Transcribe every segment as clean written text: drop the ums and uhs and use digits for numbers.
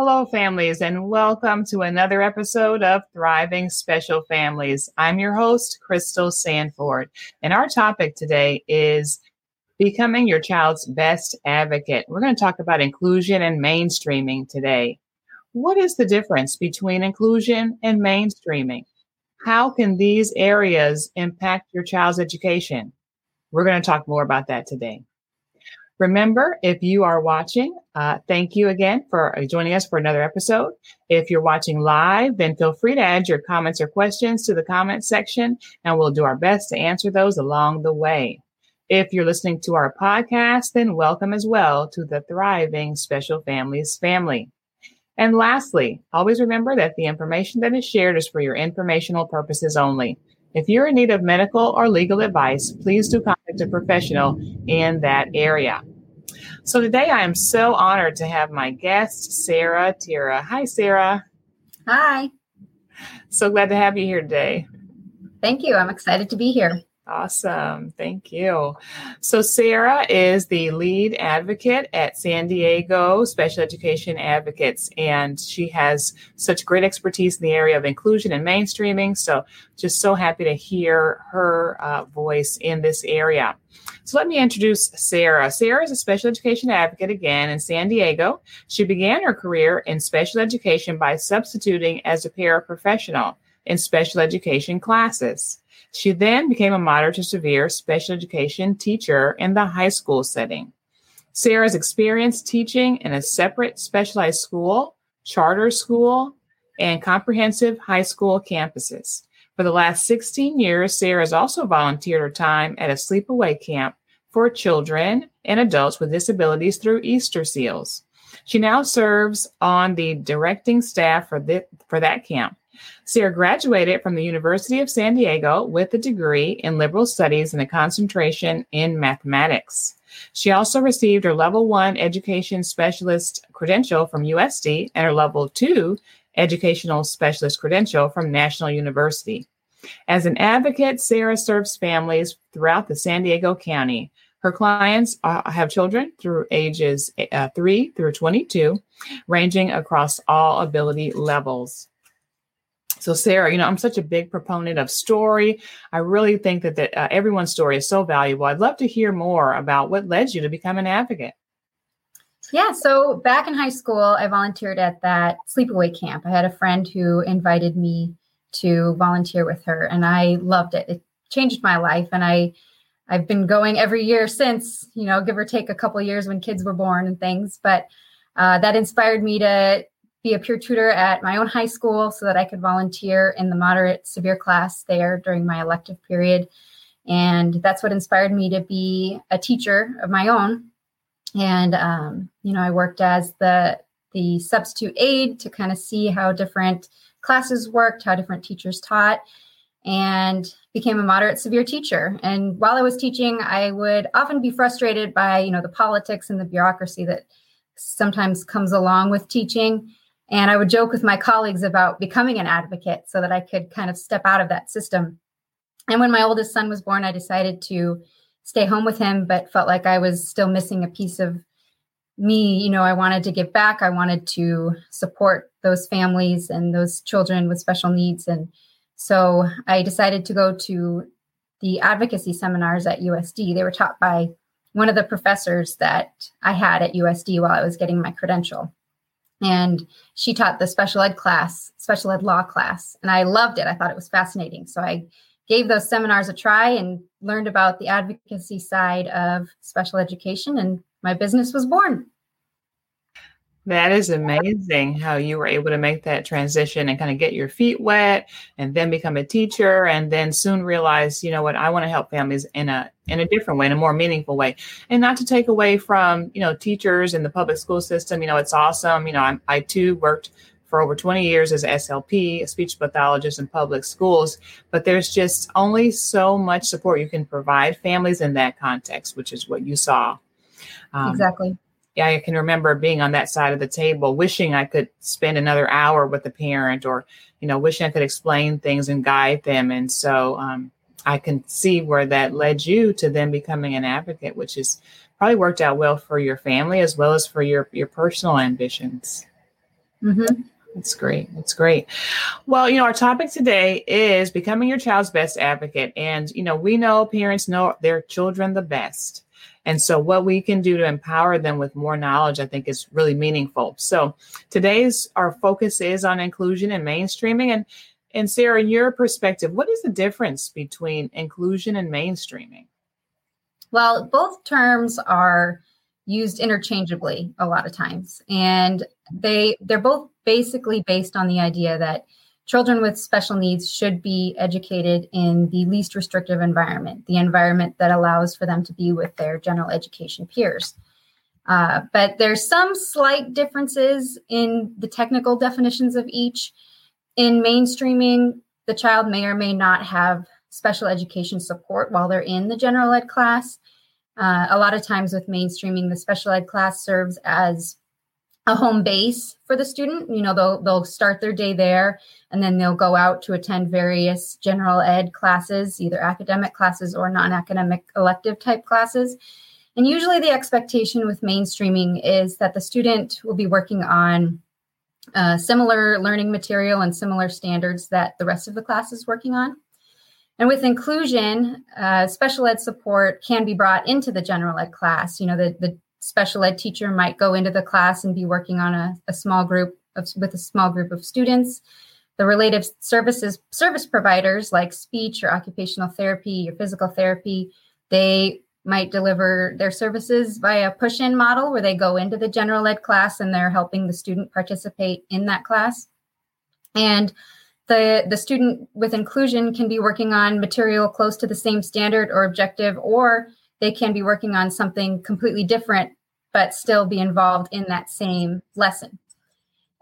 Hello, families, and welcome to another episode of Thriving Special Families. I'm your host, Crystal Sanford, and our topic today is becoming your child's best advocate. We're going to talk about inclusion and mainstreaming today. What is the difference between inclusion and mainstreaming? How can these areas impact your child's education? We're going to talk more about that today. Remember, if you are watching, thank you again for joining us for another episode. If you're watching live, then feel free to add your comments or questions to the comments section, and we'll do our best to answer those along the way. If you're listening to our podcast, then welcome as well to the Thriving Special Families family. And lastly, always remember that the information that is shared is for your informational purposes only. If you're in need of medical or legal advice, please do contact a professional in that area. So today I am so honored to have my guest, Sarah Tyra. Hi, Sarah. Hi. So glad to have you here today. Thank you. I'm excited to be here. Awesome. Thank you. So Sarah is the lead advocate at San Diego Special Education Advocates, and she has such great expertise in the area of inclusion and mainstreaming. So just so happy to hear her voice in this area. So let me introduce Sarah. Sarah is a special education advocate again in San Diego. She began her career in special education by substituting as a paraprofessional in special education classes. She then became a moderate to severe special education teacher in the high school setting. Sarah's experience teaching in a separate specialized school, charter school, and comprehensive high school campuses. For the last 16 years, Sarah has also volunteered her time at a sleepaway camp for children and adults with disabilities through Easter Seals. She now serves on the directing staff for that camp. Sarah graduated from the University of San Diego with a degree in liberal studies and a concentration in mathematics. She also received her level 1 education specialist credential from USD and her level 2 educational specialist credential from National University. As an advocate, Sarah serves families throughout the San Diego County. Her clients have children through ages 3 through 22, ranging across all ability levels. So Sarah, I'm such a big proponent of story. I really think that everyone's story is so valuable. I'd love to hear more about what led you to become an advocate. Yeah, so back in high school, I volunteered at that sleepaway camp. I had a friend who invited me to volunteer with her, and I loved it. It changed my life, and I've been going every year since, give or take a couple of years when kids were born and things. But that inspired me to be a peer tutor at my own high school so that I could volunteer in the moderate severe class there during my elective period. And that's what inspired me to be a teacher of my own. And, I worked as the substitute aide to kind of see how different classes worked, how different teachers taught, and became a moderate severe teacher. And while I was teaching, I would often be frustrated by, the politics and the bureaucracy that sometimes comes along with teaching. And I would joke with my colleagues about becoming an advocate so that I could kind of step out of that system. And when my oldest son was born, I decided to stay home with him, but felt like I was still missing a piece of me. I wanted to give back. I wanted to support those families and those children with special needs. And so I decided to go to the advocacy seminars at USD. They were taught by one of the professors that I had at USD while I was getting my credential. And she taught the special ed law class. And I loved it. I thought it was fascinating. So I gave those seminars a try and learned about the advocacy side of special education. And my business was born. That is amazing how you were able to make that transition and kind of get your feet wet and then become a teacher and then soon realize, I want to help families in a different way, in a more meaningful way. And not to take away from, teachers in the public school system, it's awesome. I too worked for over 20 years as SLP, a speech pathologist in public schools, but there's just only so much support you can provide families in that context, which is what you saw. Exactly. I can remember being on that side of the table, wishing I could spend another hour with the parent or, wishing I could explain things and guide them. And so I can see where that led you to then becoming an advocate, which is probably worked out well for your family as well as for your personal ambitions. Mm-hmm. That's great. That's great. Well, our topic today is becoming your child's best advocate. And, we know parents know their children the best. And so what we can do to empower them with more knowledge, I think, is really meaningful. So today's our focus is on inclusion and mainstreaming. And Sarah, in your perspective, what is the difference between inclusion and mainstreaming? Well, both terms are used interchangeably a lot of times. And they're both basically based on the idea that children with special needs should be educated in the least restrictive environment, the environment that allows for them to be with their general education peers. But there's some slight differences in the technical definitions of each. In mainstreaming, the child may or may not have special education support while they're in the general ed class. A lot of times with mainstreaming, the special ed class serves as a home base for the student. They'll start their day there, and then they'll go out to attend various general ed classes, either academic classes or non-academic elective type classes. And usually the expectation with mainstreaming is that the student will be working on similar learning material and similar standards that the rest of the class is working on. And with inclusion, special ed support can be brought into the general ed class. The special ed teacher might go into the class and be working on a small group of students. The related service providers like speech or occupational therapy or physical therapy, they might deliver their services by a push-in model where they go into the general ed class and they're helping the student participate in that class. And the student with inclusion can be working on material close to the same standard or objective, or they can be working on something completely different, but still be involved in that same lesson.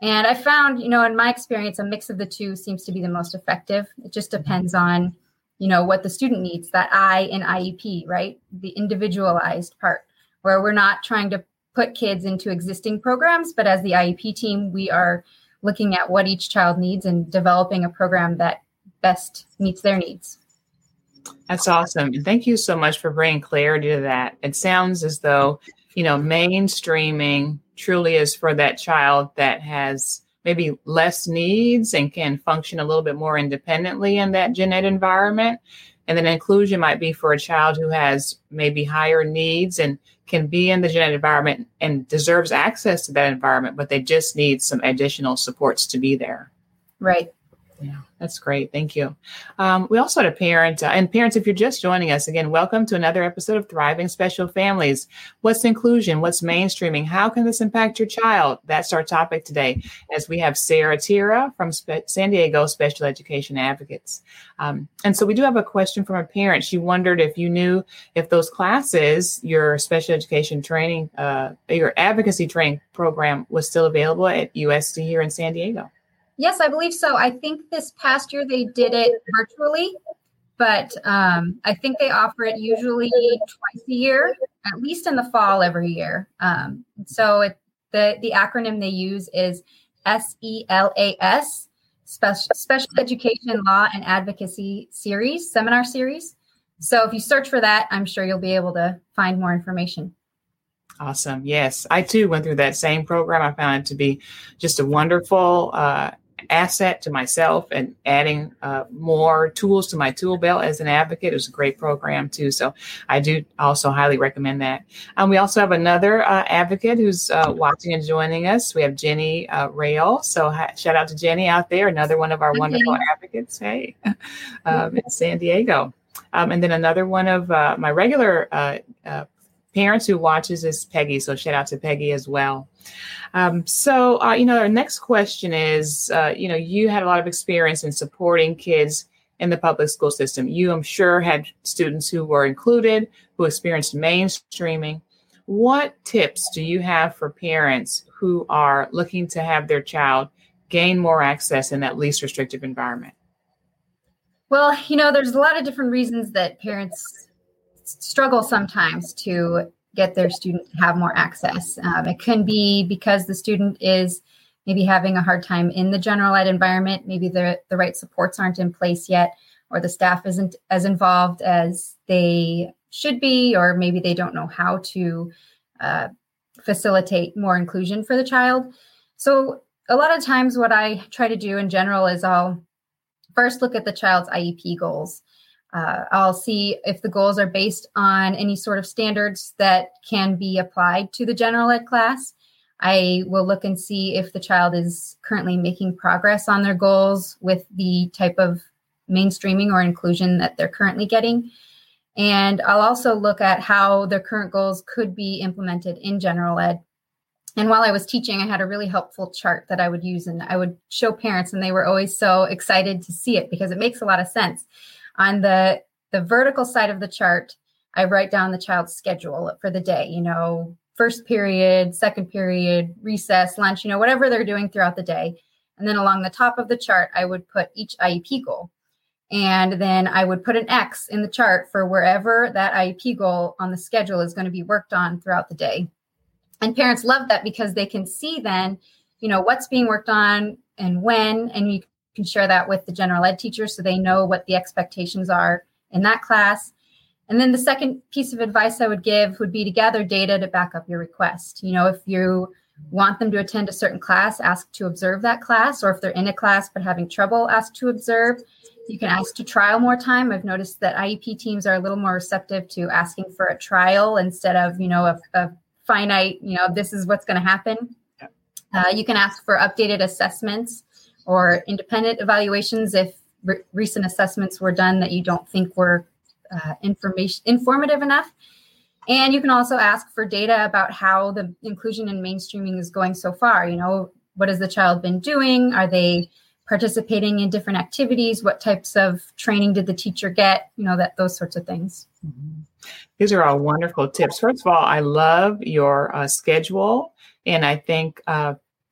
And I found, in my experience, a mix of the two seems to be the most effective. It just depends on, what the student needs, that I in IEP, right? The individualized part, where we're not trying to put kids into existing programs, but as the IEP team, we are looking at what each child needs and developing a program that best meets their needs. That's awesome. And thank you so much for bringing clarity to that. It sounds as though, mainstreaming truly is for that child that has maybe less needs and can function a little bit more independently in that gen ed environment. And then inclusion might be for a child who has maybe higher needs and can be in the gen ed environment and deserves access to that environment, but they just need some additional supports to be there. Right. Yeah, that's great. Thank you. We also had a parent, and parents, if you're just joining us, again, welcome to another episode of Thriving Special Families. What's inclusion? What's mainstreaming? How can this impact your child? That's our topic today, as we have Sarah Tyra from San Diego Special Education Advocates. And so we do have a question from a parent. She wondered if you knew if those classes, your special education training, your advocacy training program was still available at USD here in San Diego. Yes, I believe so. I think this past year they did it virtually, but I think they offer it usually twice a year, at least in the fall every year. So the acronym they use is SELAS, Special Education Law and Advocacy Series, Seminar Series. So if you search for that, I'm sure you'll be able to find more information. Awesome. Yes, I too went through that same program. I found it to be just a wonderful asset to myself and adding more tools to my tool belt as an advocate. It was a great program too. So I do also highly recommend that. We also have another advocate who's watching and joining us. We have Jenny Rayle. So shout out to Jenny out there, another one of our wonderful advocates. Hey, in San Diego. And then another one of my regular parents who watches is Peggy. So shout out to Peggy as well. Our next question is, you had a lot of experience in supporting kids in the public school system. You, I'm sure, had students who were included, who experienced mainstreaming. What tips do you have for parents who are looking to have their child gain more access in that least restrictive environment? Well, there's a lot of different reasons that parents struggle sometimes to get their student to have more access. It can be because the student is maybe having a hard time in the general ed environment. Maybe the right supports aren't in place yet, or the staff isn't as involved as they should be, or maybe they don't know how to facilitate more inclusion for the child. So a lot of times what I try to do in general is I'll first look at the child's IEP goals. I'll see if the goals are based on any sort of standards that can be applied to the general ed class. I will look and see if the child is currently making progress on their goals with the type of mainstreaming or inclusion that they're currently getting. And I'll also look at how their current goals could be implemented in general ed. And while I was teaching, I had a really helpful chart that I would use, and I would show parents, and they were always so excited to see it because it makes a lot of sense. On the vertical side of the chart, I write down the child's schedule for the day, you know, first period, second period, recess, lunch, you know, whatever they're doing throughout the day. And then along the top of the chart, I would put each IEP goal. And then I would put an X in the chart for wherever that IEP goal on the schedule is going to be worked on throughout the day. And parents love that because they can see then, you know, what's being worked on and when, and you can share that with the general ed teachers so they know what the expectations are in that class. And then the second piece of advice I would give would be to gather data to back up your request. You know, if you want them to attend a certain class, ask to observe that class, or if they're in a class but having trouble, ask to observe. You can ask to trial more time. I've noticed that IEP teams are a little more receptive to asking for a trial instead of, you know, a finite, you know, this is what's going to happen. You can ask for updated assessments or independent evaluations if recent assessments were done that you don't think were informative enough. And you can also ask for data about how the inclusion and mainstreaming is going so far. You know, what has the child been doing? Are they participating in different activities? What types of training did the teacher get? You know, that those sorts of things. Mm-hmm. These are all wonderful tips. First of all, I love your schedule. And I think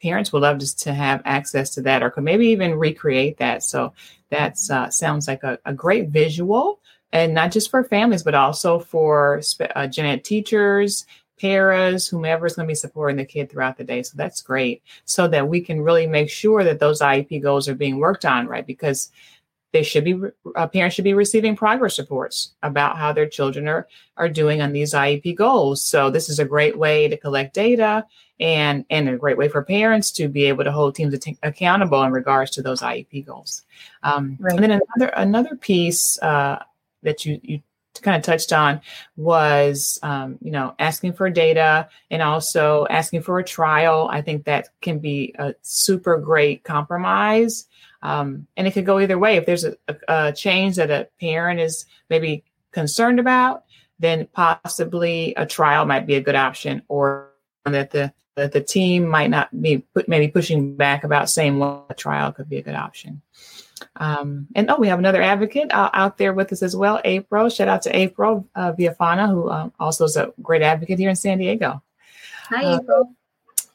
parents would love just to have access to that, or could maybe even recreate that. So that's sounds like a great visual, and not just for families, but also for gen ed teachers, paras, whomever is going to be supporting the kid throughout the day. So that's great, so that we can really make sure that those IEP goals are being worked on, right? Because they should be, parents should be receiving progress reports about how their children are doing on these IEP goals. So this is a great way to collect data, and a great way for parents to be able to hold teams accountable in regards to those IEP goals. Right. And then another piece that you kind of touched on was, you know, asking for data and also asking for a trial. I think that can be a super great compromise. And it could go either way. If there's a change that a parent is maybe concerned about, then possibly a trial might be a good option, or that the team might not be maybe pushing back about saying well, a trial could be a good option. And we have another advocate out there with us as well, April. Shout out to April Villafana, who also is a great advocate here in San Diego. Hi, April.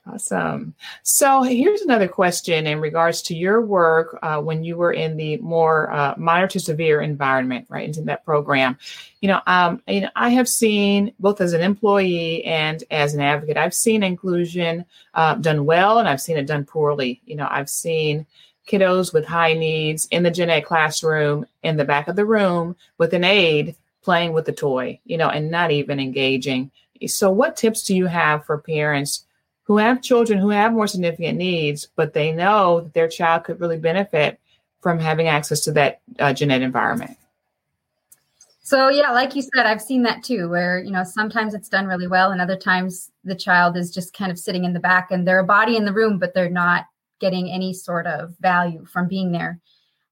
Awesome. So here's another question in regards to your work when you were in the more moderate to severe environment, right, into that program. You know, I have seen, both as an employee and as an advocate, I've seen inclusion done well, and I've seen it done poorly. You know, I've seen kiddos with high needs in the gen ed classroom in the back of the room with an aide playing with a toy, you know, and not even engaging. So what tips do you have for parents who have children who have more significant needs, but they know that their child could really benefit from having access to that gen ed environment? So, yeah, like you said, I've seen that too, where, you know, sometimes it's done really well, and other times the child is just kind of sitting in the back and they're a body in the room, but they're not getting any sort of value from being there.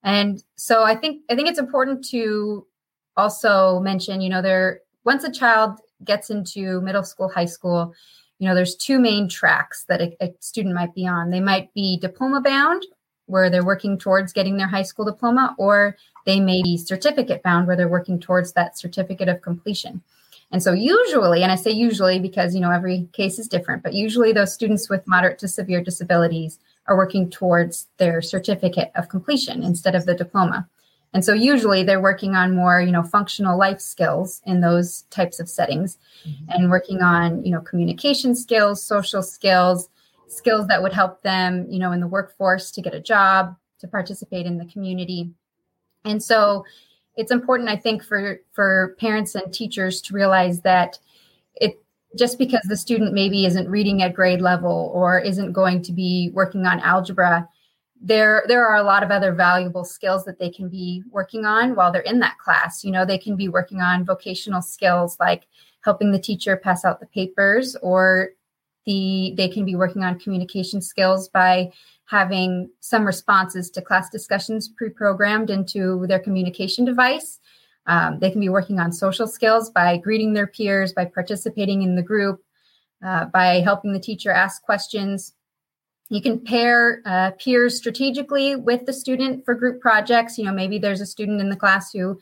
And so I think it's important to also mention, you know, once a child gets into middle school, high school, you know, there's two main tracks that a student might be on. They might be diploma bound, where they're working towards getting their high school diploma, or they may be certificate bound, where they're working towards that certificate of completion. And so usually, and I say usually because, you know, every case is different, but usually those students with moderate to severe disabilities are working towards their certificate of completion instead of the diploma. And so usually they're working on more, you know, functional life skills in those types of settings, mm-hmm. and working on, you know, communication skills, social skills, skills that would help them, you know, in the workforce to get a job, to participate in the community. And so it's important, I think, for parents and teachers to realize that just because the student maybe isn't reading at grade level or isn't going to be working on algebra, there are a lot of other valuable skills that they can be working on while they're in that class. You know, they can be working on vocational skills like helping the teacher pass out the papers, or they can be working on communication skills by having some responses to class discussions pre-programmed into their communication device. They can be working on social skills by greeting their peers, by participating in the group, by helping the teacher ask questions. You can pair peers strategically with the student for group projects. You know, maybe there's a student in the class who,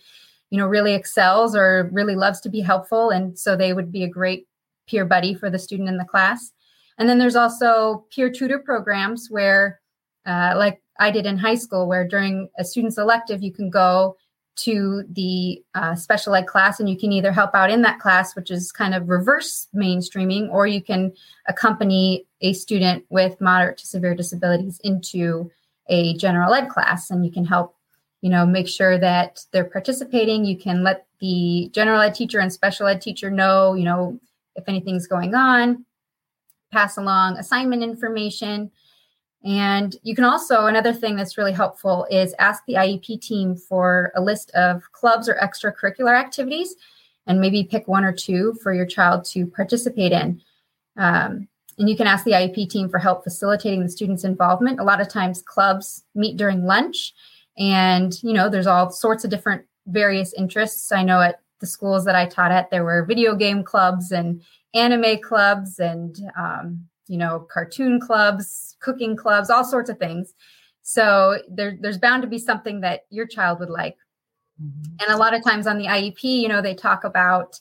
you know, really excels or really loves to be helpful, and so they would be a great peer buddy for the student in the class. And then there's also peer tutor programs where, like I did in high school, where during a student's elective, you can go to the special ed class and you can either help out in that class, which is kind of reverse mainstreaming, or you can accompany a student with moderate to severe disabilities into a general ed class, and you can help, you know, make sure that they're participating. You can let the general ed teacher and special ed teacher know, you know, if anything's going on, pass along assignment information. And you can also, another thing that's really helpful is ask the IEP team for a list of clubs or extracurricular activities, and maybe pick one or two for your child to participate in. And you can ask the IEP team for help facilitating the student's involvement. A lot of times clubs meet during lunch, and, you know, there's all sorts of different various interests. I know at the schools that I taught at, there were video game clubs and anime clubs and, you know, cartoon clubs, cooking clubs, all sorts of things. So there's bound to be something that your child would like. Mm-hmm. And a lot of times on the IEP, you know, they talk about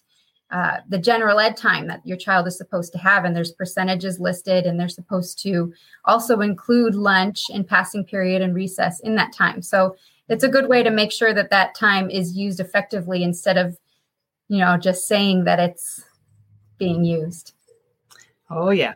the general ed time that your child is supposed to have, and there's percentages listed, and they're supposed to also include lunch and passing period and recess in that time. So it's a good way to make sure that that time is used effectively instead of, you know, just saying that it's being used. Oh, yeah.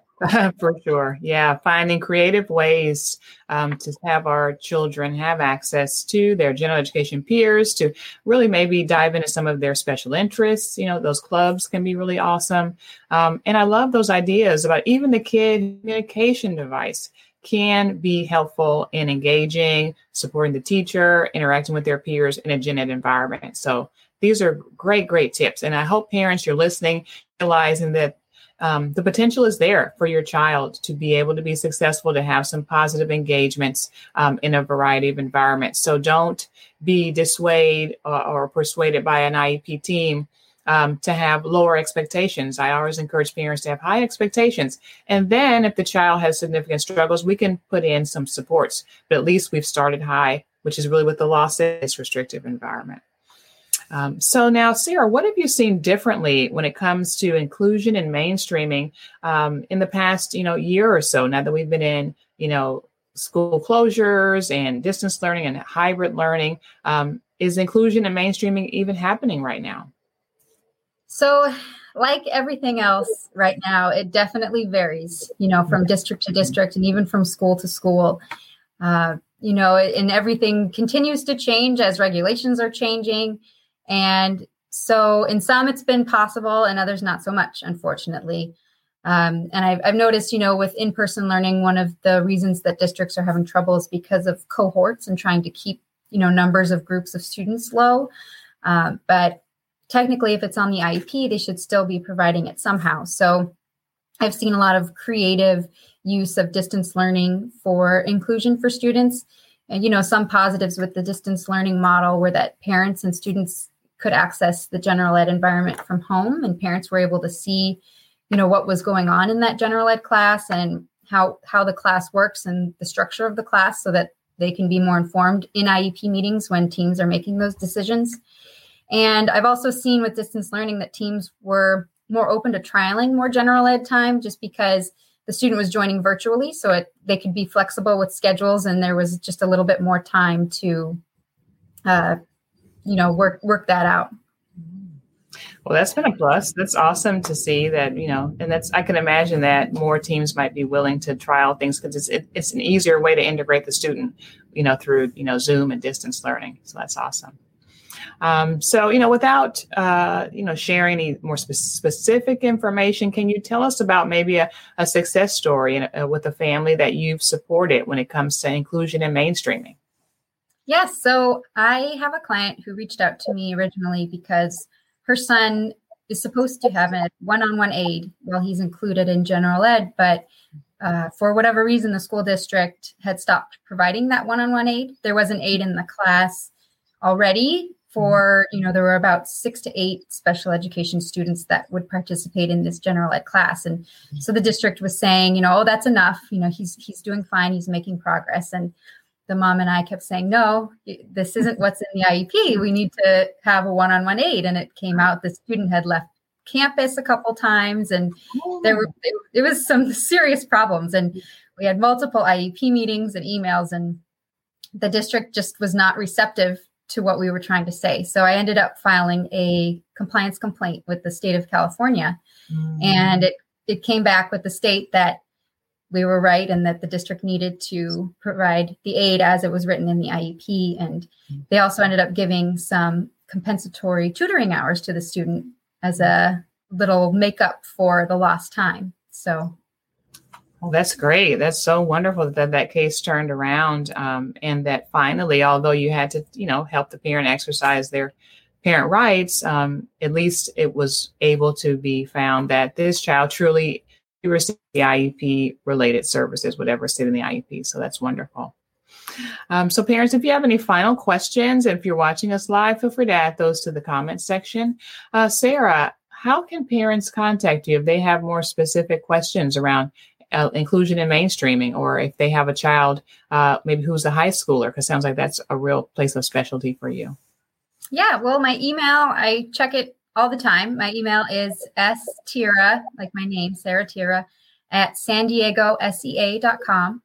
For sure. Yeah. Finding creative ways to have our children have access to their general education peers, to really maybe dive into some of their special interests. You know, those clubs can be really awesome. And I love those ideas about even the kid communication device can be helpful in engaging, supporting the teacher, interacting with their peers in a gen ed environment. So these are great, great tips. And I hope parents, you're listening, realizing that the potential is there for your child to be able to be successful, to have some positive engagements in a variety of environments. So don't be dissuaded or persuaded by an IEP team to have lower expectations. I always encourage parents to have high expectations. And then if the child has significant struggles, we can put in some supports. But at least we've started high, which is really what the law says, this restrictive environment. So now, Sarah, what have you seen differently when it comes to inclusion and mainstreaming in the past, you know, year or so, now that we've been in, you know, school closures and distance learning and hybrid learning? Is inclusion and mainstreaming even happening right now? So like everything else right now, it definitely varies, you know, from district to district and even from school to school. You know, and everything continues to change as regulations are changing. And so in some it's been possible and others not so much, unfortunately. And I've noticed, you know, with in-person learning, one of the reasons that districts are having trouble is because of cohorts and trying to keep, you know, numbers of groups of students low. But technically, if it's on the IEP, they should still be providing it somehow. So I've seen a lot of creative use of distance learning for inclusion for students. And, you know, some positives with the distance learning model were that parents and students could access the general ed environment from home, and parents were able to see, you know, what was going on in that general ed class and how the class works and the structure of the class, so that they can be more informed in IEP meetings when teams are making those decisions. And I've also seen with distance learning that teams were more open to trialing more general ed time just because the student was joining virtually, so they could be flexible with schedules, and there was just a little bit more time to you know, work that out. Well, that's been a plus. That's awesome to see that, you know, and that's, I can imagine that more teams might be willing to trial things because it's an easier way to integrate the student, you know, through, you know, Zoom and distance learning. So that's awesome. So, without, sharing any more specific information, can you tell us about maybe a success story with a family that you've supported when it comes to inclusion and mainstreaming? Yes. So I have a client who reached out to me originally because her son is supposed to have a one-on-one aid while he's included in general ed, but for whatever reason, the school district had stopped providing that one-on-one aid. There was an aid in the class already for, there were about 6 to 8 special education students that would participate in this general ed class. And so the district was saying, oh, that's enough. He's doing fine. He's making progress. And the mom and I kept saying, no, this isn't what's in the IEP. We need to have a one-on-one aid. And it came out the student had left campus a couple times, and there was some serious problems. And we had multiple IEP meetings and emails, and the district just was not receptive to what we were trying to say. So I ended up filing a compliance complaint with the state of California. And it came back with the state that we were right and that the district needed to provide the aid as it was written in the IEP. And they also ended up giving some compensatory tutoring hours to the student as a little makeup for the lost time. So. Well, that's great. That's so wonderful that that case turned around. And that finally, although you had to, help the parent exercise their parent rights, at least it was able to be found that this child truly received the IEP related services, whatever said in the IEP. So that's wonderful. So parents, if you have any final questions, and if you're watching us live, feel free to add those to the comments section. Sarah, how can parents contact you if they have more specific questions around inclusion and mainstreaming, or if they have a child maybe who's a high schooler, because it sounds like that's a real place of specialty for you? Yeah, well, my email, I check it all the time. My email is styra, like my name, Sarah Tyra, at SanDiegoSEA.com.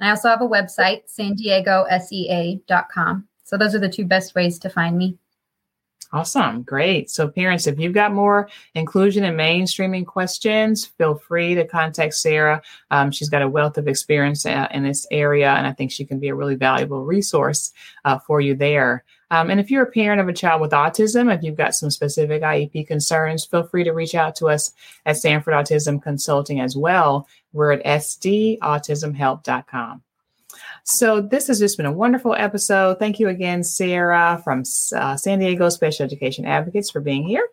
I also have a website, SanDiegoSEA.com. So those are the two best ways to find me. Awesome. Great. So parents, if you've got more inclusion and mainstreaming questions, feel free to contact Sarah. She's got a wealth of experience in this area, and I think she can be a really valuable resource for you there. And if you're a parent of a child with autism, if you've got some specific IEP concerns, feel free to reach out to us at Stanford Autism Consulting as well. We're at sdautismhelp.com. So this has just been a wonderful episode. Thank you again, Sarah, from San Diego Special Education Advocates, for being here.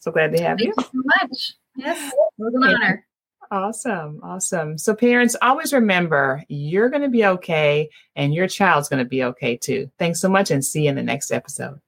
So glad to have you. Thank you so much. Yes, it was an honor. Awesome. Awesome. So parents, always remember, you're going to be okay, and your child's going to be okay too. Thanks so much, and see you in the next episode.